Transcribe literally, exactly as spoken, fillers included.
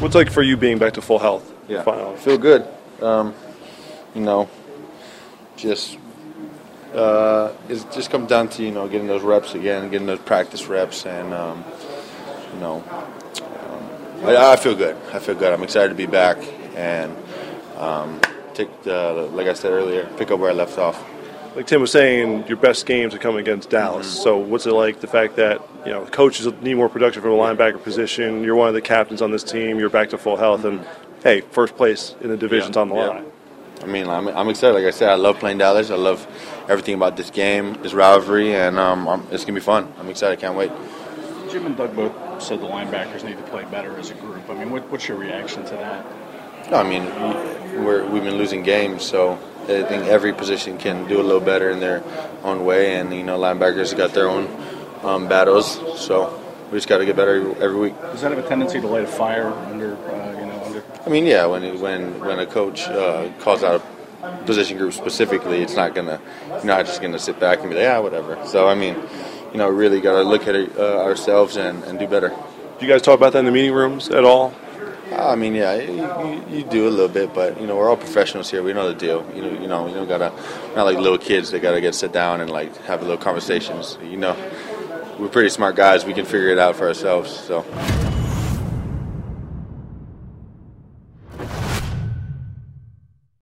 What's like for you being back to full health? Yeah, finally? Feel good. Um, you know, just uh, it's just comes down to you know getting those reps again, getting those practice reps, and um, you know, um, I, I feel good. I feel good. I'm excited to be back and um, take the, like I said earlier, pick up where I left off. Like Tim was saying, your best games are coming against Dallas. Mm-hmm. So what's it like, the fact that, you know, coaches need more production from the linebacker position, you're one of the captains on this team, you're back to full health, mm-hmm. and, hey, first place in the division's yeah. on the yeah. line. I mean, I'm, I'm excited. Like I said, I love playing Dallas. I love everything about this game, this rivalry, and um, I'm, it's going to be fun. I'm excited. I can't wait. Jim and Doug both said the linebackers need to play better as a group. I mean, what, what's your reaction to that? No, I mean, we're, we've been losing games, so I think every position can do a little better in their own way, and you know, linebackers got their own um, battles, so we just got to get better every week. Does that have a tendency to light a fire under, uh, you know, under? I mean, yeah, when it, when when a coach uh, calls out a position group specifically, it's not gonna, you're not just gonna sit back and be like, yeah, whatever. So I mean, you know, really got to look at it, uh, ourselves and, and do better. Do you guys talk about that in the meeting rooms at all? I mean, yeah, you, you do a little bit, but you know, we're all professionals here. We know the deal. You know, you know, you don't gotta, not like little kids. They gotta get sit down and like have little conversations. You know, we're pretty smart guys. We can figure it out for ourselves. So.